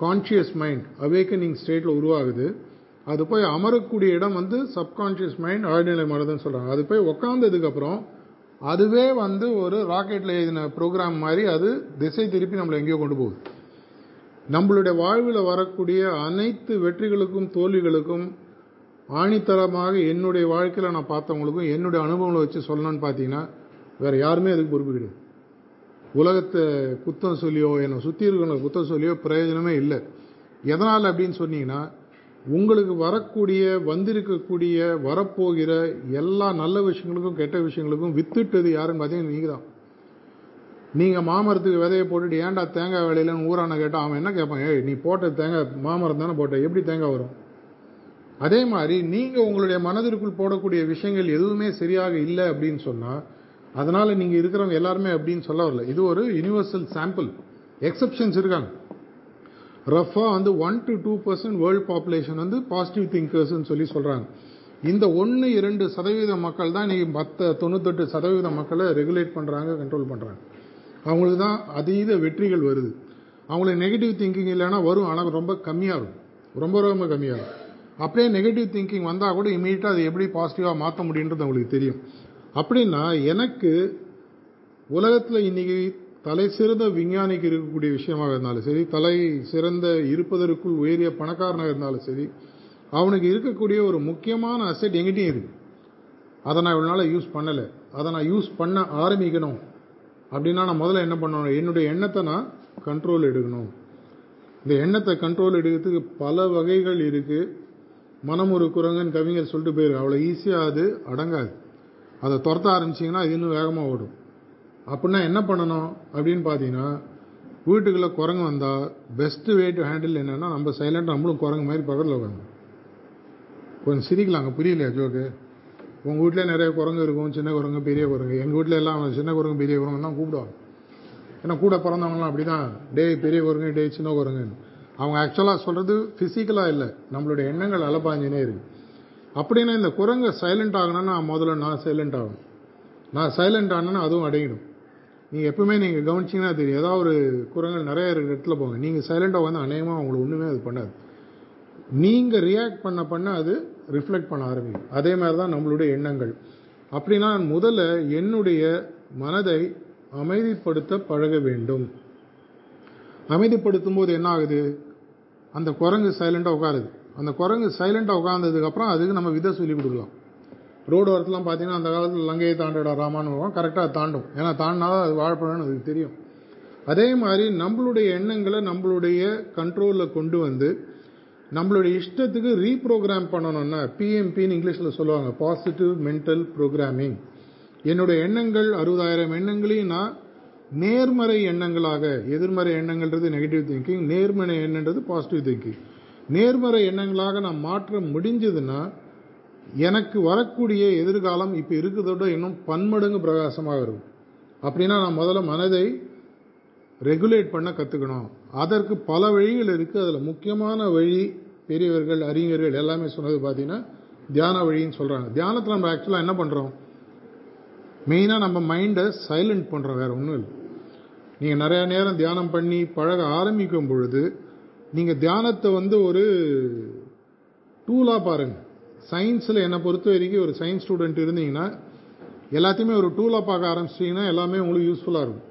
கான்ஷியஸ் மைண்ட், அவேக்கனிங் ஸ்டேட்டில் உருவாகுது. அது போய் அமரக்கூடிய இடம் வந்து சப்கான்ஷியஸ் மைண்ட், ஆழ்நிலை மனதுன்னு சொல்கிறாங்க. அது போய் உக்காந்ததுக்கப்புறம் அதுவே வந்து ஒரு ராக்கெட்டில் எழுதின ப்ரோக்ராம் மாதிரி அது திசை திருப்பி நம்மளை எங்கேயோ கொண்டு போகுது. நம்மளுடைய வாழ்வில் வரக்கூடிய அனைத்து வெற்றிகளுக்கும் தோல்விகளுக்கும் ஆணித்தரமாக என்னுடைய வாழ்க்கையில் நான் பார்த்தவங்களுக்கும் என்னுடைய அனுபவங்களை வச்சு சொல்லணும்னு பார்த்தீங்கன்னா வேறு யாருமே அதுக்கு பொறுப்பு கிடையாது. உலகத்தை குத்தம் சொல்லியோ என்னை சுற்றி இருக்கிறவங்களை குத்தம் சொல்லியோ பிரயோஜனமே இல்லை. எதனால் அப்படின்னு சொன்னீங்கன்னா, உங்களுக்கு வரக்கூடிய வந்திருக்கக்கூடிய வரப்போகிற எல்லா நல்ல விஷயங்களுக்கும் கெட்ட விஷயங்களுக்கும் வித்துட்டது யாருன்னு பார்த்தீங்கன்னா நீங்கள் தான். நீங்கள் மாமரத்துக்கு விதையை போட்டுட்டு ஏன்டா தேங்காய் விளையிலன்னு ஊரான கேட்டால் அவன் என்ன கேட்பான், ஏய் நீ போட்ட தேங்காய் மாமரம் தானே போட்ட, எப்படி தேங்காய் வரும்? அதே மாதிரி நீங்கள் உங்களுடைய மனதிற்குள் போடக்கூடிய விஷயங்கள் எதுவுமே சரியாக இல்லை அப்படின்னு சொன்னால், அதனால் நீங்கள் இருக்கிறவங்க எல்லாருமே அப்படின்னு சொல்ல வரல. இது ஒரு யூனிவர்சல் சாம்பிள். எக்ஸப்ஷன்ஸ் இருக்காங்க. ரஃபாக வந்து one to two percent world population வந்து பாசிட்டிவ் திங்கர்ஸ்ன்னு சொல்லி சொல்கிறாங்க. இந்த ஒன்று இரண்டு சதவீத மக்கள் தான் இன்றைக்கி மற்ற தொண்ணூத்தெட்டு சதவீத மக்களை ரெகுலேட் பண்ணுறாங்க, கண்ட்ரோல் பண்ணுறாங்க. அவங்களுக்கு தான் அதீத வெற்றிகள் வருது. அவங்களுக்கு நெகட்டிவ் திங்கிங் இல்லைன்னா வரும், ஆனால் ரொம்ப கம்மியாக இருக்கும், ரொம்ப ரொம்ப கம்மியாக இருக்கும். அப்படியே நெகட்டிவ் திங்கிங் வந்தால் கூட இமீடியட்டாக அது எப்படி பாசிட்டிவாக மாற்ற முடியுன்றது அவங்களுக்கு தெரியும். அப்படின்னா எனக்கு உலகத்தில் இன்றைக்கி தலை சிறந்த விஞ்ஞானிக்கு இருக்கக்கூடிய விஷயமாக இருந்தாலும் சரி, தலை சிறந்த இருப்பதற்குள் உயரிய பணக்காரனாக இருந்தாலும் சரி, அவனுக்கு இருக்கக்கூடிய ஒரு முக்கியமான அசெட் எங்கிட்டையும் இருக்குது. அதை நான் இவ்வளோ நாளாக யூஸ் பண்ணலை, அதை நான் யூஸ் பண்ண ஆரம்பிக்கணும் அப்படின்னா நான் முதல்ல என்ன பண்ணணும், என்னுடைய எண்ணத்தை நான் கண்ட்ரோல் எடுக்கணும். இந்த எண்ணத்தை கண்ட்ரோல் எடுக்கிறதுக்கு பல வகைகள் இருக்குது. மனம் ஒரு குரங்குன்னு கவிஞர் சொல்லிட்டு போயிருக்கு. அவ்வளோ ஈஸியாக அது அடங்காது. அதை துரத்த ஆரம்பிச்சிங்கன்னா அது இன்னும் வேகமாக ஓடும். அப்படின்னா என்ன பண்ணணும் அப்படின்னு பார்த்தீங்கன்னா, வீட்டுக்குள்ளே குரங்கு வந்தால் பெஸ்ட் வே டு ஹேண்டில் என்னென்னா, நம்ம சைலண்ட்டாக நம்மளும் குரங்கு மாதிரி பக்கத்தில் உட்காந்து கொஞ்சம் சிரிக்கலாங்க. புரியலையா ஜோக்கு? உங்கள் வீட்டில் நிறைய குரங்கு இருக்கும், சின்ன குரங்கு பெரிய குரங்கு. எங்கள் வீட்டில் எல்லாம் சின்ன குரங்கு பெரிய குரங்குன்னு தான் கூப்பிடுவாங்க. ஏன்னா கூட பிறந்தவங்களாம் அப்படி தான், டே பெரிய குரங்கு, டே சின்ன குரங்குன்னு. அவங்க ஆக்சுவலாக சொல்கிறது ஃபிசிக்கலாக இல்லை, நம்மளுடைய எண்ணங்கள் அலப்பாஞ்சினே இருக்குது. அப்படின்னா இந்த குரங்கு சைலண்ட் ஆகணும்னா முதல்ல நான் சைலண்ட் ஆகணும். நான் சைலண்ட் ஆனேன்னா அதுவும் அடங்கிடும். நீங்கள் எப்பவுமே நீங்கள் கவனிச்சிங்கன்னா தெரியும், ஏதாவது ஒரு குரங்கு நிறைய இருக்கிற இடத்துல போங்க, நீங்கள் சைலண்ட்டாக வந்து அநேகமாக அவங்களுக்கு ஒன்றுமே அது பண்ணாது. நீங்கள் ரியாக்ட் பண்ண பண்ண அது ரிஃப்ளெக்ட் பண்ண ஆரம்பிக்கும். அதே மாதிரி தான் நம்மளுடைய எண்ணங்கள். அப்படின்னா முதல்ல என்னுடைய மனதை அமைதிப்படுத்த பழக வேண்டும். அமைதிப்படுத்தும் போது என்ன ஆகுது, அந்த குரங்கு சைலண்ட்டாக உட்காருது. அந்த குரங்கு சைலண்ட்டாக உட்கார்ந்ததுக்கப்புறம் அதுக்கு நம்ம விதை சொல்லி கொடுக்கலாம். ரோடு வரத்துலாம் பார்த்தீங்கன்னா அந்த காலத்தில் லங்கையை தாண்டடா ராமான்னு போவோம், கரெக்டாக தாண்டும். ஏன்னா தாண்டினா தான் அது வாழப்படணும்னு அதுக்கு தெரியும். அதே மாதிரி நம்மளுடைய எண்ணங்களை நம்மளுடைய கண்ட்ரோலில் கொண்டு வந்து நம்மளுடைய இஷ்டத்துக்கு ரீப்ரோக்ராம் பண்ணணும்னா பிஎம்பின்னு இங்கிலீஷில் சொல்லுவாங்க, பாசிட்டிவ் மென்டல் ப்ரோக்ராமிங். என்னுடைய எண்ணங்கள் அறுபதாயிரம் எண்ணங்களையும் நான் நேர்மறை எண்ணங்களாக, எதிர்மறை எண்ணங்கள்ன்றது நெகட்டிவ் திங்கிங், நேர்மறை எண்ணன்றது பாசிட்டிவ் திங்கிங், நேர்மறை எண்ணங்களாக நான் மாற்ற முடிஞ்சதுன்னா எனக்கு வரக்கூடிய எதிர்காலம் இப்போ இருக்கிறதோட இன்னும் பன்மடங்கு பிரகாசமாக இருக்கும். அப்படின்னா நான் முதல்ல மனதை ரெகுலேட் பண்ண கற்றுக்கணும். அதற்கு பல வழிகள் இருக்குது. அதில் முக்கியமான வழி பெரியவர்கள் அறிஞர்கள் எல்லாமே சொன்னது பார்த்தீங்கன்னா தியான வழின்னு சொல்கிறாங்க. தியானத்தில் நம்ம ஆக்சுவலாக என்ன பண்ணுறோம், மெயினாக நம்ம மைண்டை சைலண்ட் பண்ணுறோம், வேறு ஒன்றும் இல்லை. நீங்கள் நிறையா நேரம் தியானம் பண்ணி பழக ஆரம்பிக்கும் பொழுது நீங்கள் தியானத்தை வந்து ஒரு டூலாக பாருங்கள். சயின்ஸில் என்னை பொறுத்த வரைக்கும் ஒரு சயின்ஸ் ஸ்டூடெண்ட் இருந்தீங்கன்னா எல்லாத்தையுமே ஒரு டூலாக பார்க்க ஆரம்பிச்சிட்டிங்கன்னா எல்லாமே உங்களுக்கு யூஸ்ஃபுல்லாக இருக்கும்.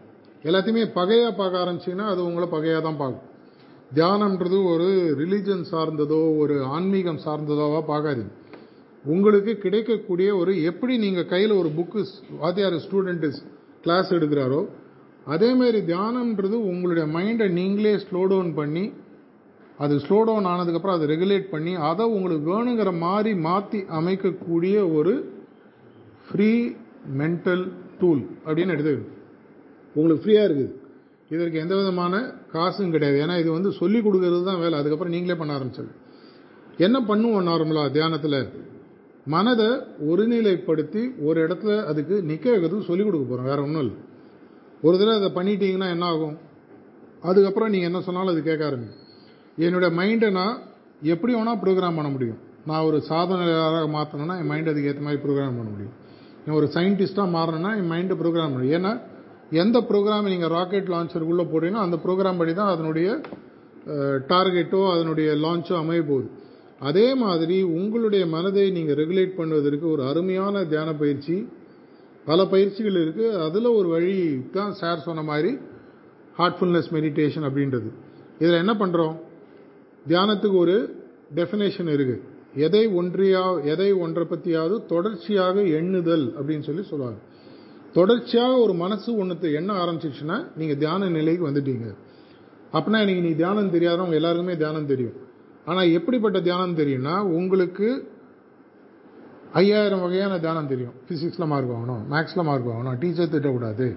எல்லாத்தையுமே பகையாக பார்க்க ஆரம்பிச்சிங்கன்னா அது உங்களை பகையாக தான் பார்க்கும். தியானம்ன்றது ஒரு ரிலீஜன் சார்ந்ததோ ஒரு ஆன்மீகம் சார்ந்ததோவா பார்க்காதீங்க. உங்களுக்கு கிடைக்கக்கூடிய ஒரு, எப்படி நீங்கள் கையில் ஒரு புக்கு வாத்தியார் ஸ்டூடெண்ட்டு கிளாஸ் எடுக்கிறாரோ அதேமாரி தியானம்ன்றது உங்களுடைய மைண்டை நீங்களே ஸ்லோ டவுன் பண்ணி, அது ஸ்லோ டவுன் ஆனதுக்கப்புறம் அதை ரெகுலேட் பண்ணி அதை உங்களுக்கு வேணுங்கிற மாதிரி மாற்றி அமைக்கக்கூடிய ஒரு ஃப்ரீ மென்டல் டூல் அப்படின்னு எடுத்துக்கணும். உங்களுக்கு ஃப்ரீயாக இருக்குது. இதற்கு எந்த விதமான காசும் கிடையாது. ஏன்னா இது வந்து சொல்லிக் கொடுக்கறது தான் வேலை. அதுக்கப்புறம் நீங்களே பண்ண ஆரம்பிச்சது. என்ன பண்ணுவோம் நார்மலாக தியானத்தில், மனதை ஒருநிலைப்படுத்தி ஒரு இடத்துல அதுக்கு நிற்க வைக்கிறதுக்கு சொல்லிக் கொடுக்க போகிறோம், வேறு ஒன்றும் இல்லை. ஒரு தடவை அதை பண்ணிட்டீங்கன்னா என்ன ஆகும், அதுக்கப்புறம் நீங்கள் என்ன சொன்னாலும் அது கேட்க ஆரம்பிக்கும். என்னுடைய மைண்டை நான் எப்படி வேணால் ப்ரோக்ராம் பண்ண முடியும். நான் ஒரு சாதனையாளராக மாற்றணும்னா என் மைண்ட் அதுக்கு ஏற்ற மாதிரி ப்ரோக்ராம் பண்ண முடியும். நான் ஒரு சயின்டிஸ்ட்டாக மாறணும்னா என் மைண்டை ப்ரோக்ராம் பண்ண முடியும். ஏன்னா எந்த ப்ரோக்ராம் நீங்கள் ராக்கெட் லான்ச்சருக்குள்ளே போடுறீங்கன்னா அந்த ப்ரோக்ராம் படி தான் அதனுடைய டார்கெட்டோ அதனுடைய லான்ச்சோ அமைய போகுது. அதே மாதிரி உங்களுடைய மனதை நீங்கள் ரெகுலேட் பண்ணுவதற்கு ஒரு அருமையான தியான பயிற்சி, பல பயிற்சிகள் இருக்குது. அதில் ஒரு வழி தான் சார் சொன்ன மாதிரி ஹார்ட்ஃபுல்னஸ் மெடிடேஷன் அப்படின்றது. இதில் என்ன பண்ணுறோம், தியானத்துக்கு ஒரு டெஃபினேஷன் இருக்குது. எதை ஒன்றியா எதை ஒன்றை பற்றியாவது தொடர்ச்சியாக எண்ணுதல் அப்படின்னு சொல்லி சொல்லுவாங்க. தொடர்ச்சியாக ஒரு மனசு ஒன்றுத்தை எண்ண ஆரம்பிச்சிச்சுன்னா நீங்கள் தியான நிலைக்கு வந்துட்டீங்க. அப்படின்னா இன்றைக்கி நீ தியானம் தெரியாதவங்க எல்லாருக்குமே தியானம் தெரியும். ஆனால் எப்படிப்பட்ட தியானம் தெரியும்னா, உங்களுக்கு ஐயாயிரம் வகையான தியானம் தெரியும். ஃபிசிக்ஸில் மார்க் வாங்கணும், மேக்ஸில் மார்க் வாங்கணும், டீச்சர் திட்டக்கூடாது,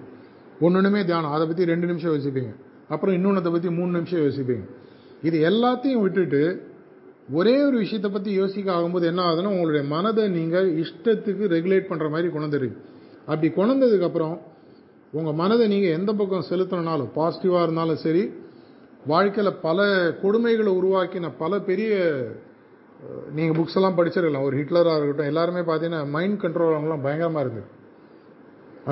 ஒன்றுமே தியானம், அதை பற்றி ரெண்டு நிமிஷம் யோசிப்பீங்க, அப்புறம் இன்னொன்றதை பற்றி மூணு நிமிஷம் யோசிப்பீங்க. இது எல்லாத்தையும் விட்டுட்டு ஒரே ஒரு விஷயத்தை பற்றி யோசிக்க ஆகும்போது என்ன ஆகுதுன்னா, உங்களுடைய மனதை நீங்கள் இஷ்டத்துக்கு ரெகுலேட் பண்ணுற மாதிரி கொண்டுருவீங்க. அப்படி கொண்டதுக்கப்புறம் உங்கள் மனதை நீங்கள் எந்த பக்கம் செலுத்தணும்னாலும், பாசிட்டிவாக இருந்தாலும் சரி, வாழ்க்கையில் பல கொடுமைகளை உருவாக்கின பல பெரிய நீங்கள் புக்ஸ் எல்லாம் படிச்சிருக்கலாம். ஒரு ஹிட்லராக இருக்கட்டும், எல்லாருமே பார்த்தீங்கன்னா மைண்ட் கண்ட்ரோல் அவங்களாம் பயங்கரமாக இருக்குது.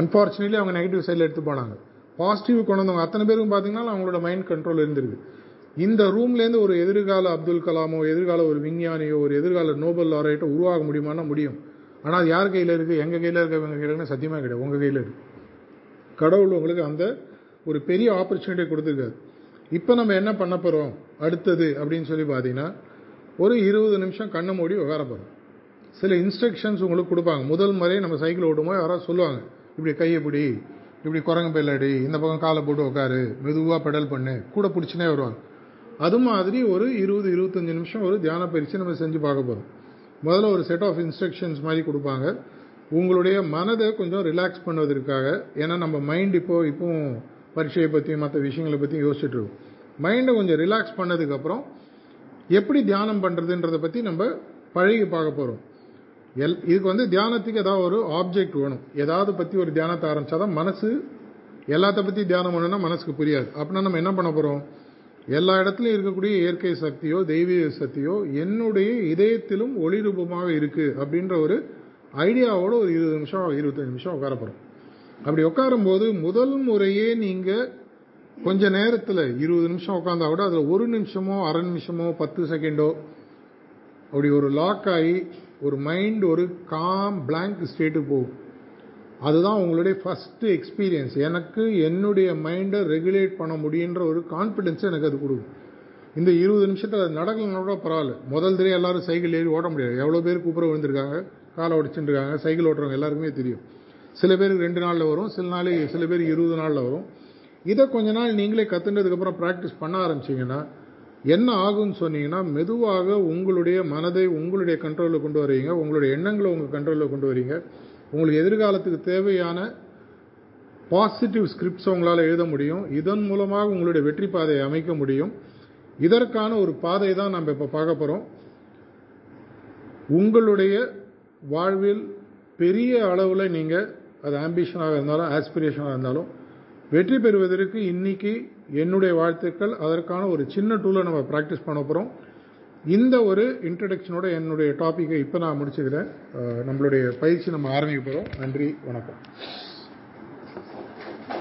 அன்ஃபார்ச்சுனேட்லி அவங்க நெகட்டிவ் சைடில் எடுத்து போனாங்க. பாசிட்டிவ் கொண்டு வந்தவங்க அத்தனை பேருக்கும் பார்த்தீங்கன்னா அவங்களோட மைண்ட் கண்ட்ரோல் இருந்திருக்கு. இந்த ரூம்லேருந்து ஒரு எதிர்கால அப்துல் கலாமோ, எதிர்கால ஒரு விஞ்ஞானியோ, ஒரு எதிர்கால நோபல் லாரைட்டோ உருவாக முடியுமானா முடியும். ஆனால் அது யார் கையில் இருக்குது, எங்கள் கையில் இருக்க எங்கள் கையில் இருக்குன்னா சத்தியமாக கிடையாது, உங்கள் கையில் இருக்குது. கடவுள் உங்களுக்கு அந்த ஒரு பெரிய ஆப்பர்ச்சுனிட்டி கொடுத்துருக்காது. இப்போ நம்ம என்ன பண்ண போகிறோம் அடுத்தது அப்படின்னு சொல்லி பார்த்தீங்கன்னா, ஒரு இருபது நிமிஷம் கண்ணை மூடி உட்கார போகிறோம். சில இன்ஸ்ட்ரக்ஷன்ஸ் உங்களுக்கு கொடுப்பாங்க. முதல் முறையே நம்ம சைக்கிள் ஓடும்போது யாராவது சொல்லுவாங்க, இப்படி கையை பிடி, இப்படி குரங்கு பயிலாடி, இந்த பக்கம் காலை போட்டு உட்காரு, மெதுவாக பெடல் பண்ணு, கூட பிடிச்சினே வருவாங்க. அது மாதிரி ஒரு இருபது இருபத்தஞ்சி நிமிஷம் ஒரு தியான பயிற்சி நம்ம செஞ்சு பார்க்க போகிறோம். முதல்ல ஒரு செட் ஆஃப் இன்ஸ்ட்ரக்ஷன்ஸ் மாதிரி கொடுப்பாங்க உங்களுடைய மனதை கொஞ்சம் ரிலாக்ஸ் பண்ணுவதற்காக. ஏன்னா நம்ம மைண்ட் இப்போது இப்போவும் பரீட்சையை பற்றியும் மற்ற விஷயங்களை பற்றியும் யோசிச்சுட்டு இருக்கோம். மைண்டை கொஞ்சம் ரிலாக்ஸ் பண்ணதுக்கப்புறம் எப்படி தியானம் பண்ணுறதுன்றதை பற்றி நம்ம பழகி பார்க்க போகிறோம். எல் இதுக்கு வந்து தியானத்துக்கு ஏதாவது ஒரு ஆப்ஜெக்ட் வேணும். ஏதாவது பற்றி ஒரு தியானத்தை ஆரம்பித்தா தான் மனசு எல்லாத்த பற்றி தியானம் பண்ணணும்னா மனசுக்கு புரியாது. அப்படின்னா நம்ம என்ன பண்ண போகிறோம், எல்லா இடத்துலையும் இருக்கக்கூடிய இயற்கை சக்தியோ தெய்வீக சக்தியோ என்னுடைய இதயத்திலும் ஒளி ரூபமாக இருக்குது அப்படின்ற ஒரு ஐடியாவோடு ஒரு இருபது நிமிஷம் இருபத்தஞ்சு நிமிஷம் உட்கார போகிறோம். அப்படி உட்காரும்போது முதல் முறையே நீங்கள் கொஞ்சம் நேரத்தில் இருபது நிமிஷம் உட்காந்தா கூட அதில் ஒரு நிமிஷமோ அரை நிமிஷமோ பத்து செகண்டோ அப்படி ஒரு லாக் ஆகி ஒரு மைண்ட் ஒரு காம் பிளாங்க் ஸ்டேட்டுக்கு போகும். அதுதான் உங்களுடைய ஃபஸ்ட்டு எக்ஸ்பீரியன்ஸ். எனக்கு என்னுடைய மைண்டை ரெகுலேட் பண்ண முடியுன்ற ஒரு கான்ஃபிடென்ஸை எனக்கு அது கொடுக்கும். இந்த இருபது நிமிஷத்தில் அது நடக்கலன்னா கூட பரவாயில்ல. முதல் தடவை எல்லாரும் சைக்கிள் ஏறி ஓட்ட முடியாது. எவ்வளோ பேர் கூப்பிட விழுந்திருக்காங்க, காலை ஓடிச்சுட்டு இருக்காங்க. சைக்கிள் ஓட்டுறவங்க எல்லாருக்குமே தெரியும். சில பேருக்கு ரெண்டு நாளில் வரும், சில நாள் சில பேர் இருபது நாளில் வரும். இதை கொஞ்ச நாள் நீங்களே கற்றுன்றதுக்கப்புறம் ப்ராக்டிஸ் பண்ண ஆரம்பிச்சிங்கன்னா என்ன ஆகும்னு சொன்னீங்கன்னா, மெதுவாக உங்களுடைய மனதை உங்களுடைய கண்ட்ரோலில் கொண்டு வரீங்க, உங்களுடைய எண்ணங்களை உங்கள் கண்ட்ரோலில் கொண்டு வரீங்க. உங்களுக்கு எதிர்காலத்துக்கு தேவையான பாசிட்டிவ் ஸ்கிரிப்ட்ஸை உங்களால் எழுத முடியும். இதன் மூலமாக உங்களுடைய வெற்றி பாதையை அமைக்க முடியும். இதற்கான ஒரு பாதை தான் நம்ம இப்போ பார்க்க போகிறோம். உங்களுடைய வாழ்வில் பெரிய அளவில் நீங்கள் அது ஆம்பிஷனாக இருந்தாலும் ஆஸ்பிரேஷனாக இருந்தாலும் வெற்றி பெறுவதற்கு இன்னைக்கு என்னுடைய வாழ்த்துக்கள். அதற்கான ஒரு சின்ன டூலை நம்ம ப்ராக்டிஸ் பண்ண போகிறோம். இந்த ஒரு இன்ட்ரடக்ஷனோட என்னுடைய டாப்பிக்கை இப்போ நான் முடிச்சுக்கிறேன். நம்மளுடைய பயிற்சி நம்ம ஆரம்பிக்க போகிறோம். நன்றி, வணக்கம்.